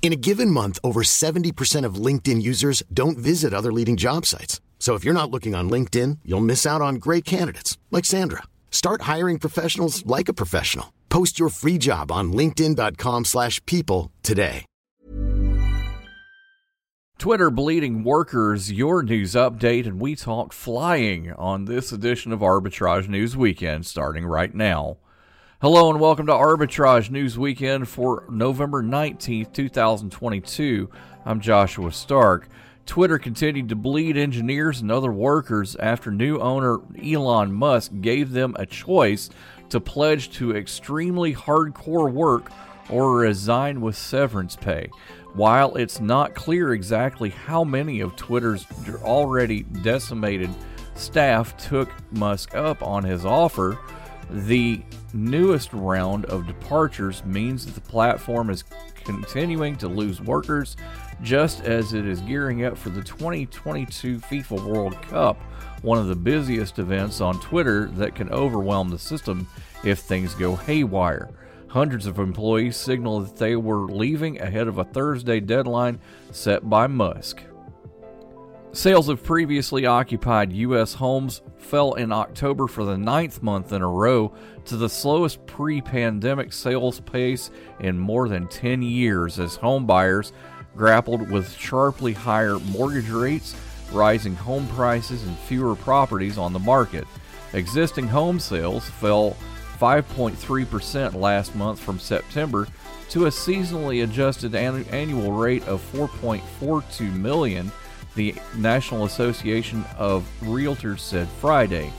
In a given month, over 70% of LinkedIn users don't visit other leading job sites. So if you're not looking on LinkedIn, you'll miss out on great candidates like Sandra. Start hiring professionals like a professional. Post your free job on linkedin.com/people today. Twitter bleeding workers, your news update, and we talk flying on this edition of Arbitrage News Weekend starting right now. Hello and welcome to Arbitrage News Weekend for November 19th, 2022. I'm Joshua Stark. Twitter continued to bleed engineers and other workers after new owner Elon Musk gave them a choice to pledge to extremely hardcore work or resign with severance pay. While it's not clear exactly how many of Twitter's already decimated staff took Musk up on his offer, the newest round of departures means that the platform is continuing to lose workers, just as it is gearing up for the 2022 FIFA World Cup, one of the busiest events on Twitter that can overwhelm the system if things go haywire. Hundreds of employees signaled that they were leaving ahead of a Thursday deadline set by Musk. Sales of previously occupied U.S. homes fell in October for the ninth month in a row to the slowest pre-pandemic sales pace in more than 10 years as homebuyers grappled with sharply higher mortgage rates, rising home prices, and fewer properties on the market. Existing home sales fell 5.3% last month from September to a seasonally adjusted annual rate of 4.42 million, the National Association of Realtors said Friday.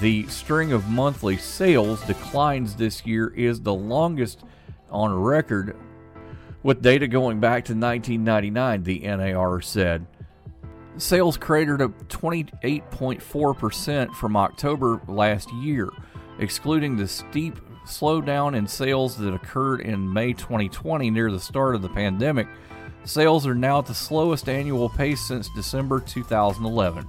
The string of monthly sales declines this year is the longest on record, with data going back to 1999, the NAR said. Sales cratered up 28.4% from October last year, excluding the steep slowdown in sales that occurred in May 2020 near the start of the pandemic. Sales are now at the slowest annual pace since December 2011.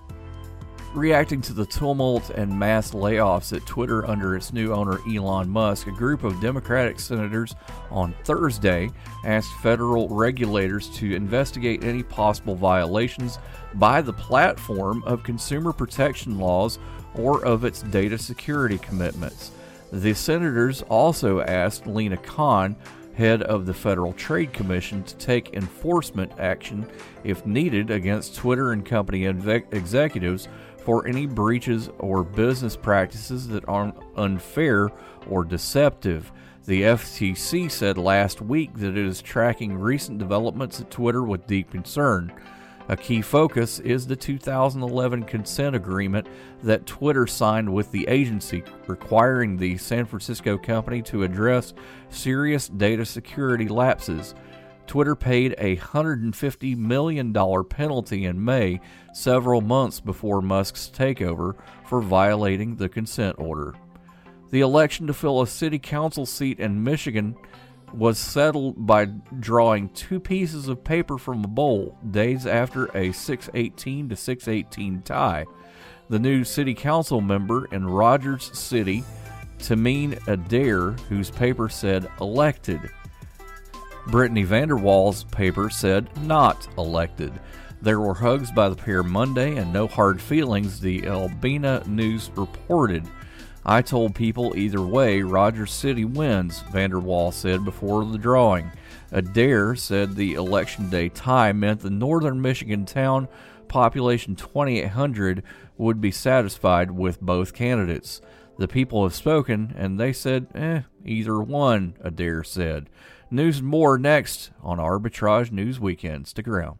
Reacting to the tumult and mass layoffs at Twitter under its new owner Elon Musk, a group of Democratic senators on Thursday asked federal regulators to investigate any possible violations by the platform of consumer protection laws or of its data security commitments. The senators also asked Lena Khan, head of the Federal Trade Commission, to take enforcement action if needed against Twitter and company executives for any breaches or business practices that are unfair or deceptive. The FTC said last week that it is tracking recent developments at Twitter with deep concern. A key focus is the 2011 consent agreement that Twitter signed with the agency, requiring the San Francisco company to address serious data security lapses. Twitter paid a $150 million penalty in May, several months before Musk's takeover, for violating the consent order. The election to fill a city council seat in Michigan was settled by drawing two pieces of paper from a bowl days after a 6-18 to 6-18 tie. The new city council member in Rogers City, Tamine Adair, whose paper said elected. Brittany Vanderwall's paper said not elected. There were hugs by the pair Monday and no hard feelings, the Albina News reported. I told people either way, Rogers City wins, Vanderwall said before the drawing. Adair said the election day tie meant the northern Michigan town, population 2,800, would be satisfied with both candidates. The people have spoken, and they said, either one, Adair said. News and more next on Arbitrage News Weekend. Stick around.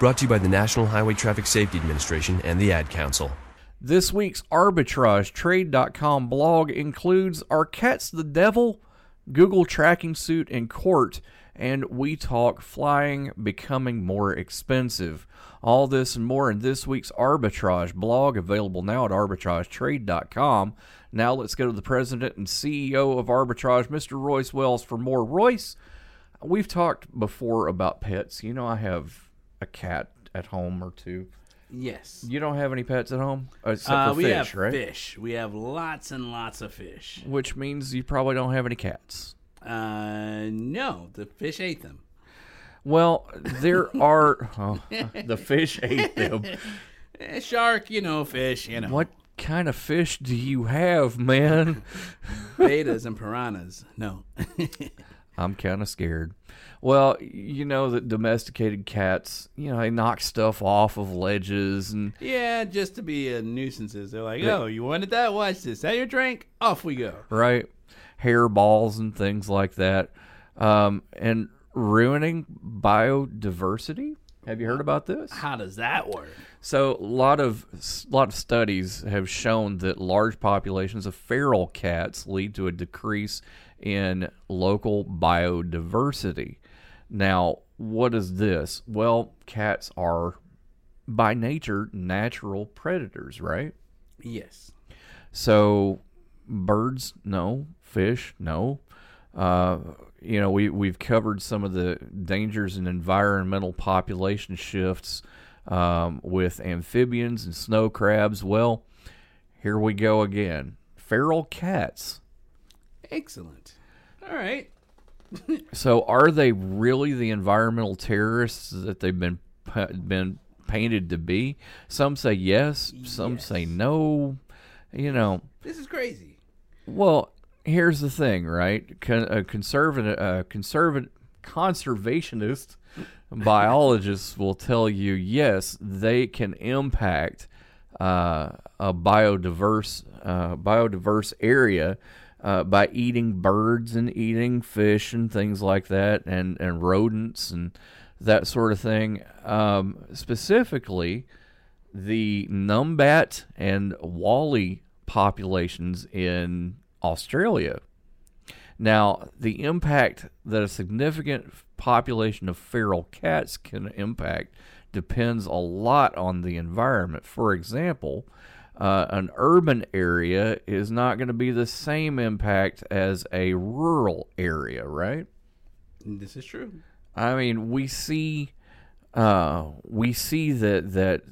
Brought to you by the National Highway Traffic Safety Administration and the Ad Council. This week's ArbitrageTrade.com blog includes Are Cats the Devil? Google tracking suit in court, and we talk flying becoming more expensive. All this and more in this week's Arbitrage blog, available now at arbitragetrade.com. Now let's go to the president and CEO of Arbitrage, Mr. Royce Wells, for more. Royce, we've talked before about pets. You know I have a cat at home or two. Yes. You don't have any pets at home? Except for fish, right? We have fish. We have lots and lots of fish. Which means you probably don't have any cats. No, the fish ate them. Well, there are... Oh, the fish ate them. Shark, you know, fish, you know. What kind of fish do you have, man? Betas and piranhas. No. I'm kind of scared. Well, you know that domesticated cats, you know, they knock stuff off of ledges and... Yeah, just to be a nuisances. They're like, oh, you wanted that? Watch this. Have your drink? Off we go. Right. Hairballs and things like that. And ruining biodiversity. Have you heard about this? How does that work? So a lot of studies have shown that large populations of feral cats lead to a decrease in local biodiversity. Now, what is this? Well, cats are, by nature, natural predators, right? Yes. So birds, no. Fish, no. You know, we've covered some of the dangers in environmental population shifts with amphibians and snow crabs. Well, here we go again. Feral cats. Excellent. All right. So are they really the environmental terrorists that they've been painted to be? Some say yes, some say no. You know. This is crazy. Well, here's the thing, right? Conservationist biologists will tell you, yes, they can impact a biodiverse area by eating birds and eating fish and things like that, and rodents and that sort of thing. Specifically, the numbat and wally populations in Australia. Now, the impact that a significant population of feral cats can impact depends a lot on the environment. For example, an urban area is not going to be the same impact as a rural area, right? This is true. I mean, we see that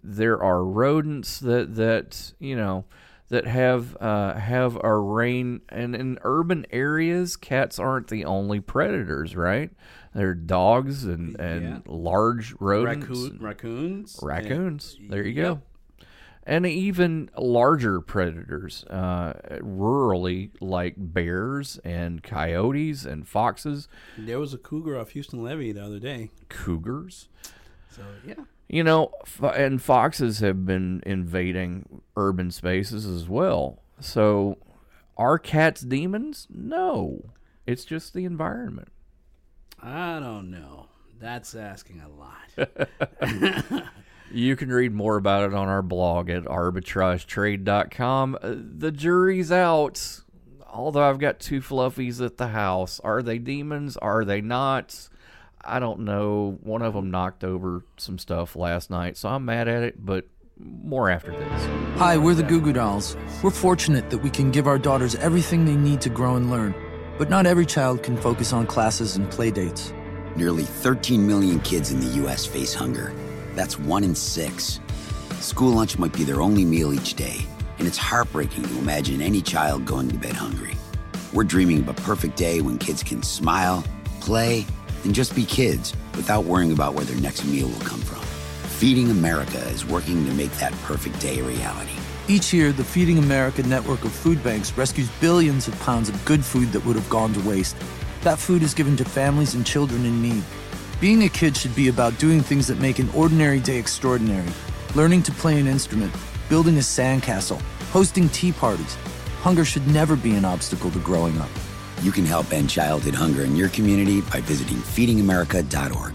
there are rodents that you know, that have a reign, and in urban areas, cats aren't the only predators, right? There are dogs and large rodents, raccoons. Yeah. There you go, and even larger predators, rurally, like bears and coyotes and foxes. There was a cougar off Houston Levee the other day. Cougars. So yeah. You know, and foxes have been invading urban spaces as well. So, are cats demons? No. It's just the environment. I don't know. That's asking a lot. You can read more about it on our blog at arbitragetrade.com. The jury's out. Although I've got two fluffies at the house. Are they demons? Are they not? I don't know. One of them knocked over some stuff last night, so I'm mad at it, but more after this. Hi, we're the Goo Goo Dolls. We're fortunate that we can give our daughters everything they need to grow and learn, but not every child can focus on classes and play dates. Nearly 13 million kids in the U.S. face hunger. That's 1 in 6. School lunch might be their only meal each day, and it's heartbreaking to imagine any child going to bed hungry. We're dreaming of a perfect day when kids can smile, play, and just be kids without worrying about where their next meal will come from. Feeding America is working to make that perfect day a reality. Each year, the Feeding America network of food banks rescues billions of pounds of good food that would have gone to waste. That food is given to families and children in need. Being a kid should be about doing things that make an ordinary day extraordinary. Learning to play an instrument, building a sandcastle, hosting tea parties. Hunger should never be an obstacle to growing up. You can help end childhood hunger in your community by visiting feedingamerica.org.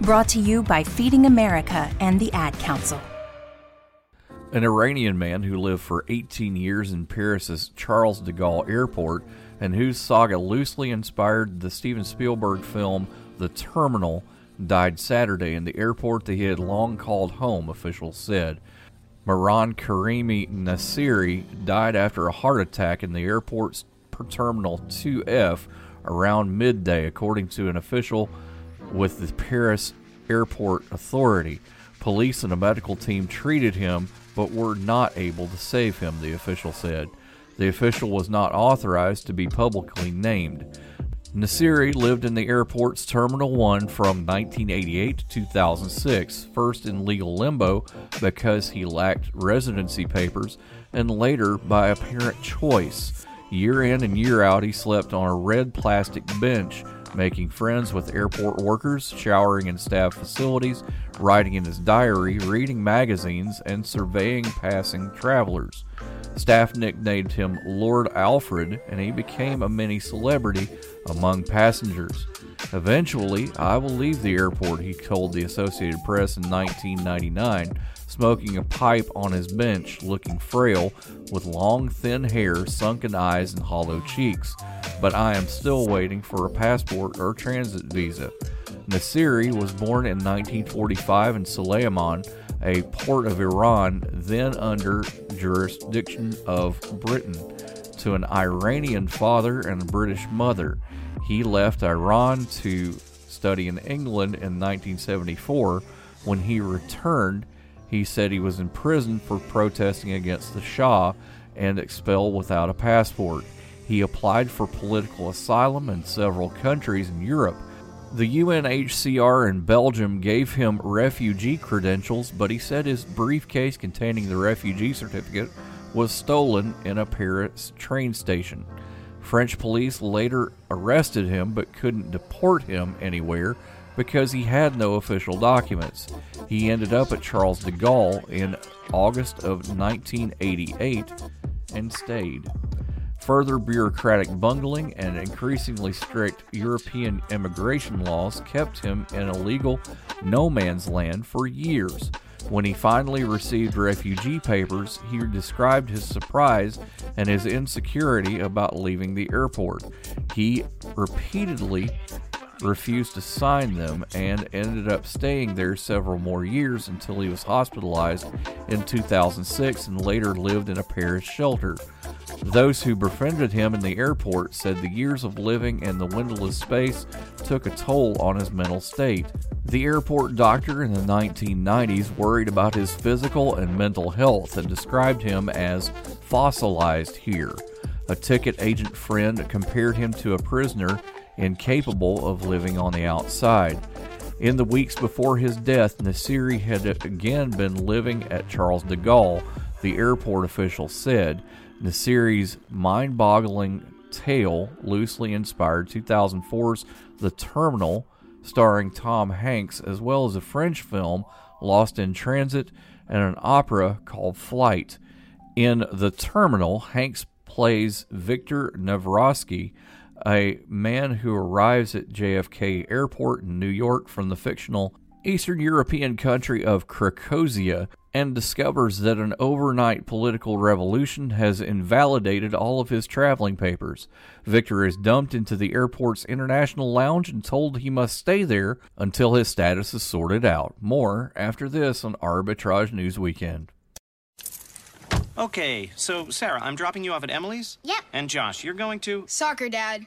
Brought to you by Feeding America and the Ad Council. An Iranian man who lived for 18 years in Paris's Charles de Gaulle Airport and whose saga loosely inspired the Steven Spielberg film The Terminal died Saturday in the airport that he had long called home, officials said. Mehran Karimi Nasiri died after a heart attack in the airport's Terminal 2F around midday, according to an official with the Paris Airport Authority. Police and a medical team treated him, but were not able to save him, the official said. The official was not authorized to be publicly named. Nasiri lived in the airport's Terminal 1 from 1988 to 2006, first in legal limbo because he lacked residency papers, and later by apparent choice. Year in and year out, he slept on a red plastic bench, making friends with airport workers, showering in staff facilities, writing in his diary, reading magazines, and surveying passing travelers. Staff nicknamed him Lord Alfred, and he became a mini celebrity among passengers. Eventually, I will leave the airport, he told the Associated Press in 1999, smoking a pipe on his bench, looking frail, with long, thin hair, sunken eyes, and hollow cheeks. But I am still waiting for a passport or transit visa. Nasiri was born in 1945 in Salaman, a port of Iran, then under jurisdiction of Britain, to an Iranian father and a British mother. He left Iran to study in England in 1974. When he returned, he said he was in prison for protesting against the Shah and expelled without a passport. He applied for political asylum in several countries in Europe. The UNHCR in Belgium gave him refugee credentials, but he said his briefcase containing the refugee certificate was stolen in a Paris train station. French police later arrested him but couldn't deport him anywhere because he had no official documents. He ended up at Charles de Gaulle in August of 1988 and stayed. Further bureaucratic bungling and increasingly strict European immigration laws kept him in a legal no-man's land for years. When he finally received refugee papers, he described his surprise and his insecurity about leaving the airport. He repeatedly refused to sign them and ended up staying there several more years until he was hospitalized in 2006 and later lived in a Paris shelter. Those who befriended him in the airport said the years of living in the windowless space took a toll on his mental state. The airport doctor in the 1990s worried about his physical and mental health and described him as fossilized here. A ticket agent friend compared him to a prisoner incapable of living on the outside. In the weeks before his death, Nasiri had again been living at Charles de Gaulle, the airport official said. Nasiri's mind-boggling tale loosely inspired 2004's The Terminal, starring Tom Hanks, as well as a French film, Lost in Transit, and an opera called Flight. In The Terminal, Hanks plays Victor Navorski, a man who arrives at JFK Airport in New York from the fictional Eastern European country of Krakosia and discovers that an overnight political revolution has invalidated all of his traveling papers. Victor is dumped into the airport's international lounge and told he must stay there until his status is sorted out. More after this on Arbitrage News Weekend. Okay, so Sarah, I'm dropping you off at Emily's? Yep. And Josh, you're going to... Soccer, Dad.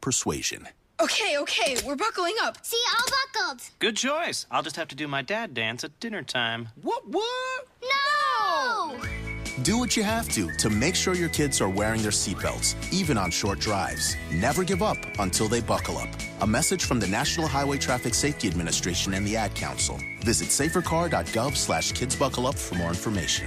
persuasion. Okay, we're buckling up. See, all buckled. Good choice. I'll just have to do my dad dance at dinner time. What? No! Do what you have to make sure your kids are wearing their seatbelts, even on short drives. Never give up until they buckle up. A message from the National Highway Traffic Safety Administration and the Ad Council. Visit safercar.gov/kidsbuckleup for more information.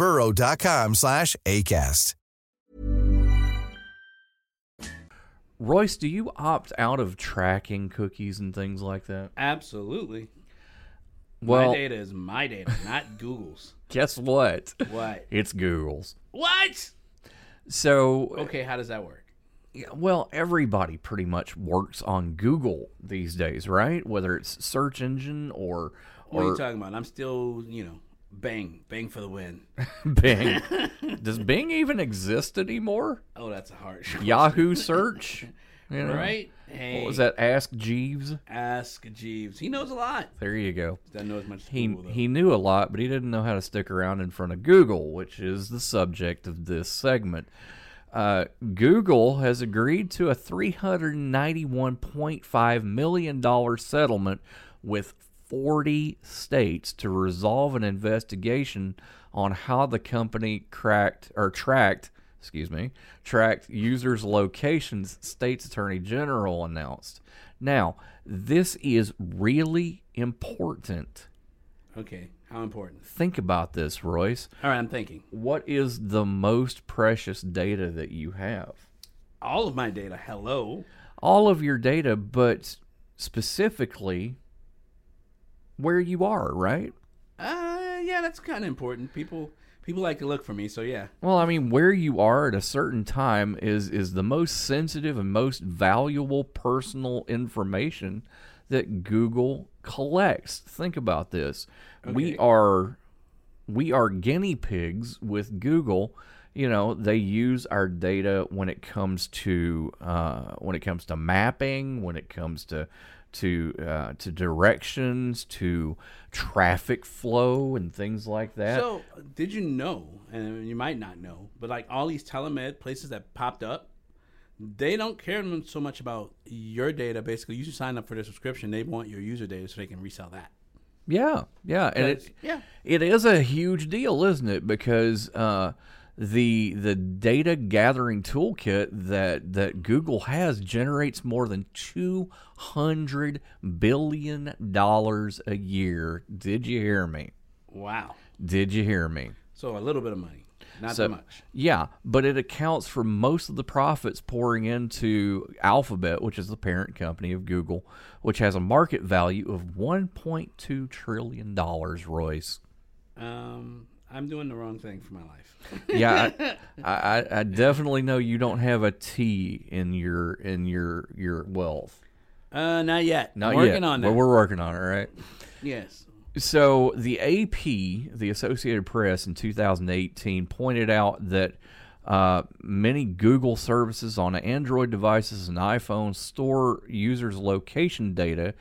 Burrow.com/ACAST. Royce, do you opt out of tracking cookies and things like that? Absolutely. Well, my data is my data, not Google's. Guess what? What? It's Google's. What? So. Okay, how does that work? Well, everybody pretty much works on Google these days, right? Whether it's search engine or. What are you talking about? I'm still, Bing. Bing for the win. Bing. Does Bing even exist anymore? Oh, that's a hard question. Yahoo search? Right? Hey. What was that? Ask Jeeves? Ask Jeeves. He knows a lot. There you go. Doesn't know as much as Google, though. He knew a lot, but he didn't know how to stick around in front of Google, which is the subject of this segment. Google has agreed to a $391.5 million settlement with 40 states to resolve an investigation on how the company tracked users' locations, State's Attorney General announced. Now, this is really important. Okay, how important? Think about this, Royce. All right, I'm thinking. What is the most precious data that you have? All of my data, hello. All of your data, but specifically where you are, right? Yeah, that's kind of important. People like to look for me, so yeah. Well, I mean, where you are at a certain time is the most sensitive and most valuable personal information that Google collects. Think about this. Okay. We are guinea pigs with Google. They use our data when it comes to mapping, when it comes to directions, to traffic flow, and things like that. So, did you know, and you might not know, but like all these telemed places that popped up, they don't care so much about your data. Basically, you should sign up for their subscription. They want your user data so they can resell that. Yeah. And it is a huge deal, isn't it? Because the data gathering toolkit that Google has generates more than $200 billion a year. Did you hear me? Wow. Did you hear me? So a little bit of money. Not so much. Yeah, but it accounts for most of the profits pouring into Alphabet, which is the parent company of Google, which has a market value of $1.2 trillion, Royce. I'm doing the wrong thing for my life. Yeah, I definitely know you don't have a T in your wealth. Not yet. Not yet. Working on that. Well, we're working on it, right? Yes. So the AP, the Associated Press, in 2018 pointed out that many Google services on Android devices and iPhones store users' location data,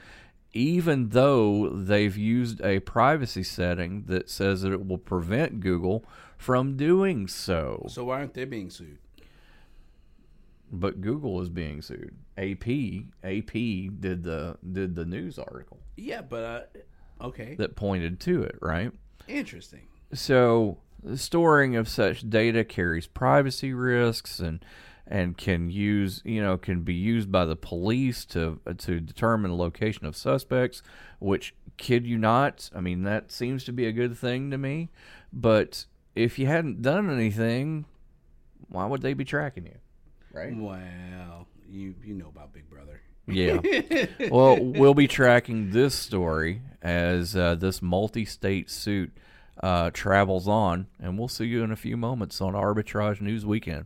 even though they've used a privacy setting that says that it will prevent Google from doing so. So why aren't they being sued? But Google is being sued. AP did the news article. Yeah, but okay. That pointed to it, right? Interesting. So the storing of such data carries privacy risks and can be used by the police to determine the location of suspects, which, kid you not, I mean, that seems to be a good thing to me. But if you hadn't done anything, why would they be tracking you, right? Well, you know about Big Brother. Yeah. Well, we'll be tracking this story as this multi-state suit travels on, and we'll see you in a few moments on Arbitrage News Weekend.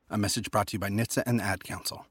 A message brought to you by NHTSA and the Ad Council.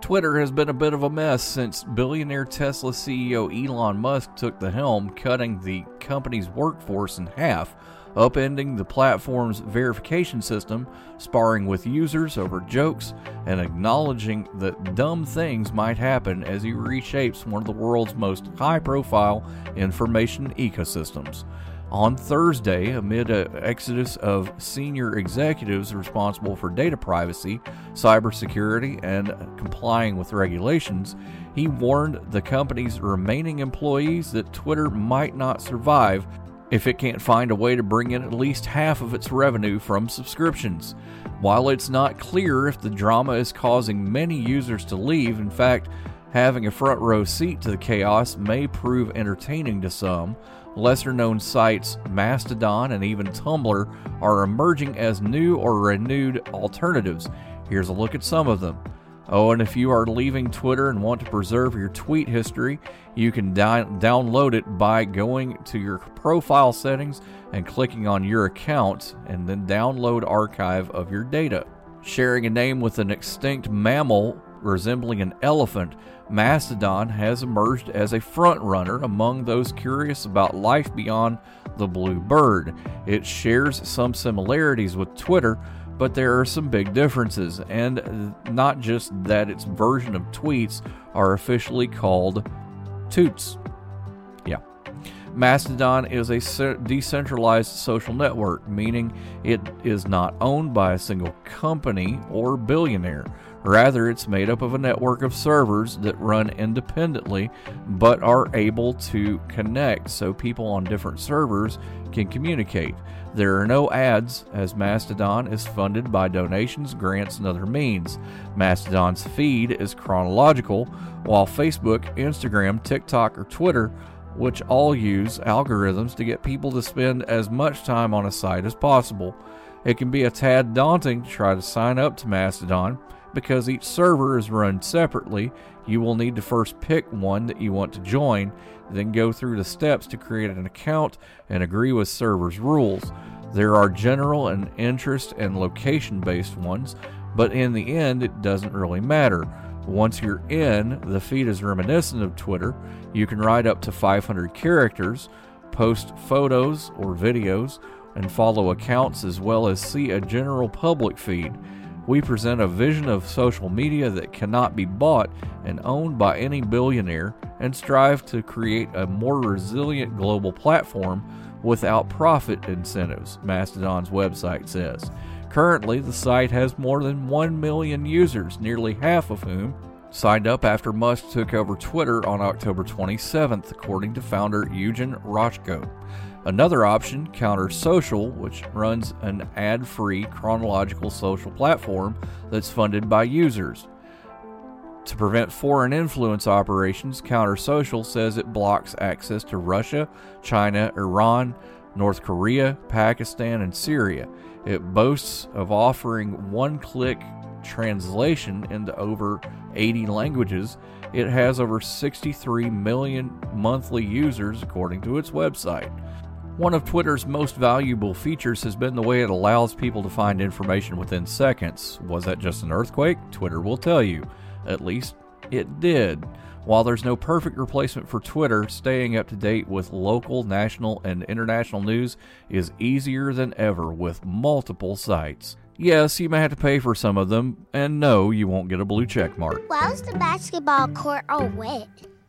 Twitter has been a bit of a mess since billionaire Tesla CEO Elon Musk took the helm, cutting the company's workforce in half, upending the platform's verification system, sparring with users over jokes, and acknowledging that dumb things might happen as he reshapes one of the world's most high-profile information ecosystems. On Thursday, amid an exodus of senior executives responsible for data privacy, cybersecurity, and complying with regulations, he warned the company's remaining employees that Twitter might not survive if it can't find a way to bring in at least half of its revenue from subscriptions. While it's not clear if the drama is causing many users to leave, in fact, having a front row seat to the chaos may prove entertaining to some. Lesser-known sites, Mastodon and even Tumblr, are emerging as new or renewed alternatives. Here's a look at some of them. Oh, and if you are leaving Twitter and want to preserve your tweet history, you can download it by going to your profile settings and clicking on your account, and then download archive of your data. Sharing a name with an extinct mammal resembling an elephant, Mastodon has emerged as a front-runner among those curious about life beyond the blue bird. It shares some similarities with Twitter, but there are some big differences, and not just that its version of tweets are officially called toots. Yeah. Mastodon is a decentralized social network, meaning it is not owned by a single company or billionaire. Rather, it's made up of a network of servers that run independently but are able to connect so people on different servers can communicate. There are no ads, as Mastodon is funded by donations, grants, and other means. Mastodon's feed is chronological, while Facebook, Instagram, TikTok, or Twitter, which all use algorithms to get people to spend as much time on a site as possible. It can be a tad daunting to try to sign up to Mastodon. Because each server is run separately, you will need to first pick one that you want to join, then go through the steps to create an account and agree with server's rules. There are general and interest and location-based ones, but in the end, it doesn't really matter. Once you're in, the feed is reminiscent of Twitter. You can write up to 500 characters, post photos or videos, and follow accounts as well as see a general public feed. We present a vision of social media that cannot be bought and owned by any billionaire and strive to create a more resilient global platform without profit incentives, Mastodon's website says. Currently, the site has more than 1 million users, nearly half of whom signed up after Musk took over Twitter on October 27th, according to founder Eugene Rochko. Another option, CounterSocial, which runs an ad-free chronological social platform that's funded by users. To prevent foreign influence operations, CounterSocial says it blocks access to Russia, China, Iran, North Korea, Pakistan, and Syria. It boasts of offering one-click translation into over 80 languages. It has over 63 million monthly users, according to its website. One of Twitter's most valuable features has been the way it allows people to find information within seconds. Was that just an earthquake? Twitter will tell you. At least it did. While there's no perfect replacement for Twitter, staying up to date with local, national, and international news is easier than ever with multiple sites. Yes, you may have to pay for some of them, and no, you won't get a blue check mark. Why was the basketball court all wet?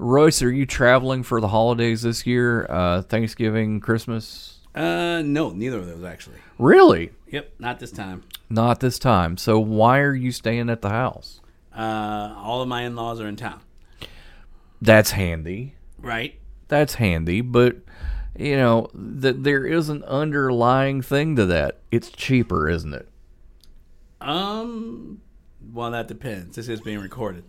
Royce, are you traveling for the holidays this year? Thanksgiving, Christmas? No, neither of those, actually. Really? Yep, not this time. Not this time. So why are you staying at the house? All of my in-laws are in town. That's handy. Right. That's handy, but, you know, there is an underlying thing to that. It's cheaper, isn't it? Well, that depends. This is being recorded.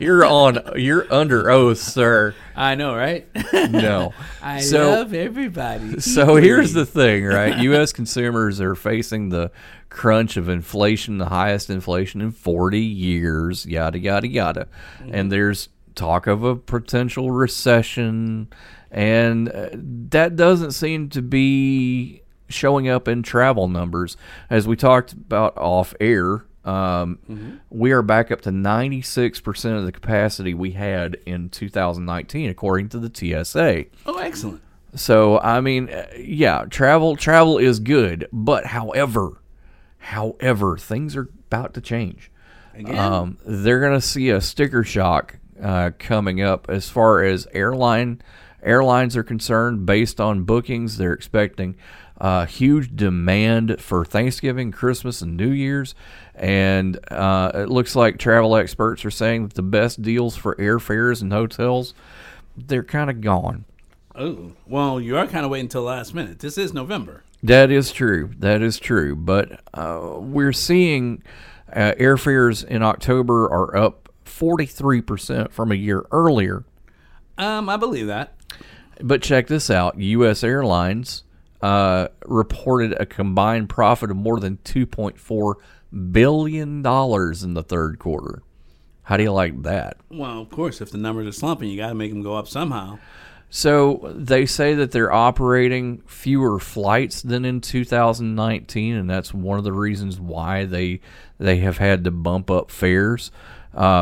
You're under oath, sir. I know, right? No. I love everybody. So here's the thing, right? U.S. consumers are facing the crunch of inflation, the highest inflation in 40 years, yada, yada, yada. Mm-hmm. And there's talk of a potential recession, and that doesn't seem to be showing up in travel numbers. As we talked about off air, we are back up to 96% of the capacity we had in 2019, according to the TSA. Oh, excellent. So, I mean, yeah, travel is good, but however, things are about to change. Again? They're going to see a sticker shock coming up as far as airlines are concerned. Based on bookings, they're expecting huge demand for Thanksgiving, Christmas, and New Year's. And it looks like travel experts are saying that the best deals for airfares and hotels, they're kind of gone. Oh, well, you are kind of waiting until last minute. This is November. That is true. But we're seeing airfares in October are up 43% from a year earlier. I believe that. But check this out. U.S. Airlines reported a combined profit of more than $2.4 billion in the third quarter. How do you like that? Well, of course, if the numbers are slumping, you got to make them go up somehow. So they say that they're operating fewer flights than in 2019, and that's one of the reasons why they have had to bump up fares.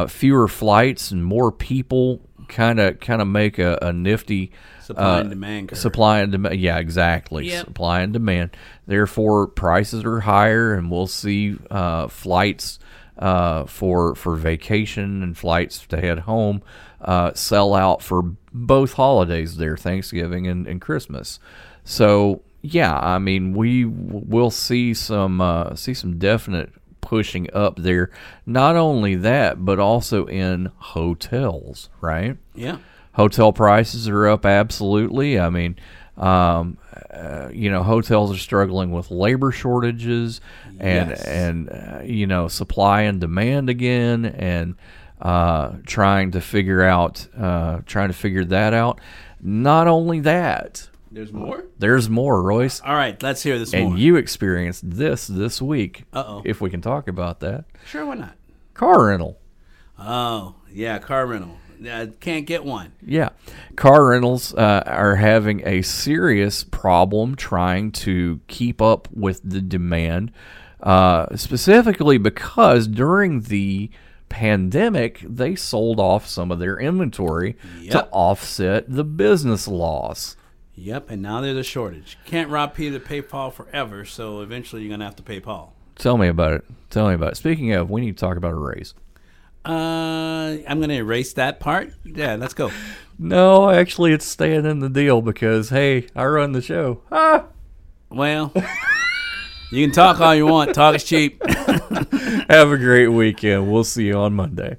Fewer flights and more people kind of make a nifty supply and demand curve. Yeah, exactly. Yep. Supply and demand. Therefore, prices are higher, and we'll see flights for vacation and flights to head home sell out for both holidays there, Thanksgiving and Christmas. So yeah, I mean we will see some definite pushing up there. Not only that, but also in hotels, right? Yeah. Hotel prices are up absolutely. I mean, you know, hotels are struggling with labor shortages and yes. and you know, supply and demand again, and trying to figure that out. Not only that, there's more? There's more, Royce. All right, let's hear this more. And you experienced this week, if we can talk about that. Sure, why not? Car rental. Oh, yeah, car rental. Can't get one. Yeah. Car rentals are having a serious problem trying to keep up with the demand, specifically because during the pandemic, they sold off some of their inventory to offset the business loss. Yep, and now there's a shortage. Can't rob Peter to pay Paul forever, so eventually you're going to have to pay Paul. Tell me about it. Speaking of, we need to talk about a raise. I'm going to erase that part. Yeah, let's go. No, actually, it's staying in the deal because, hey, I run the show. Ah! Well, you can talk all you want. Talk is cheap. Have a great weekend. We'll see you on Monday.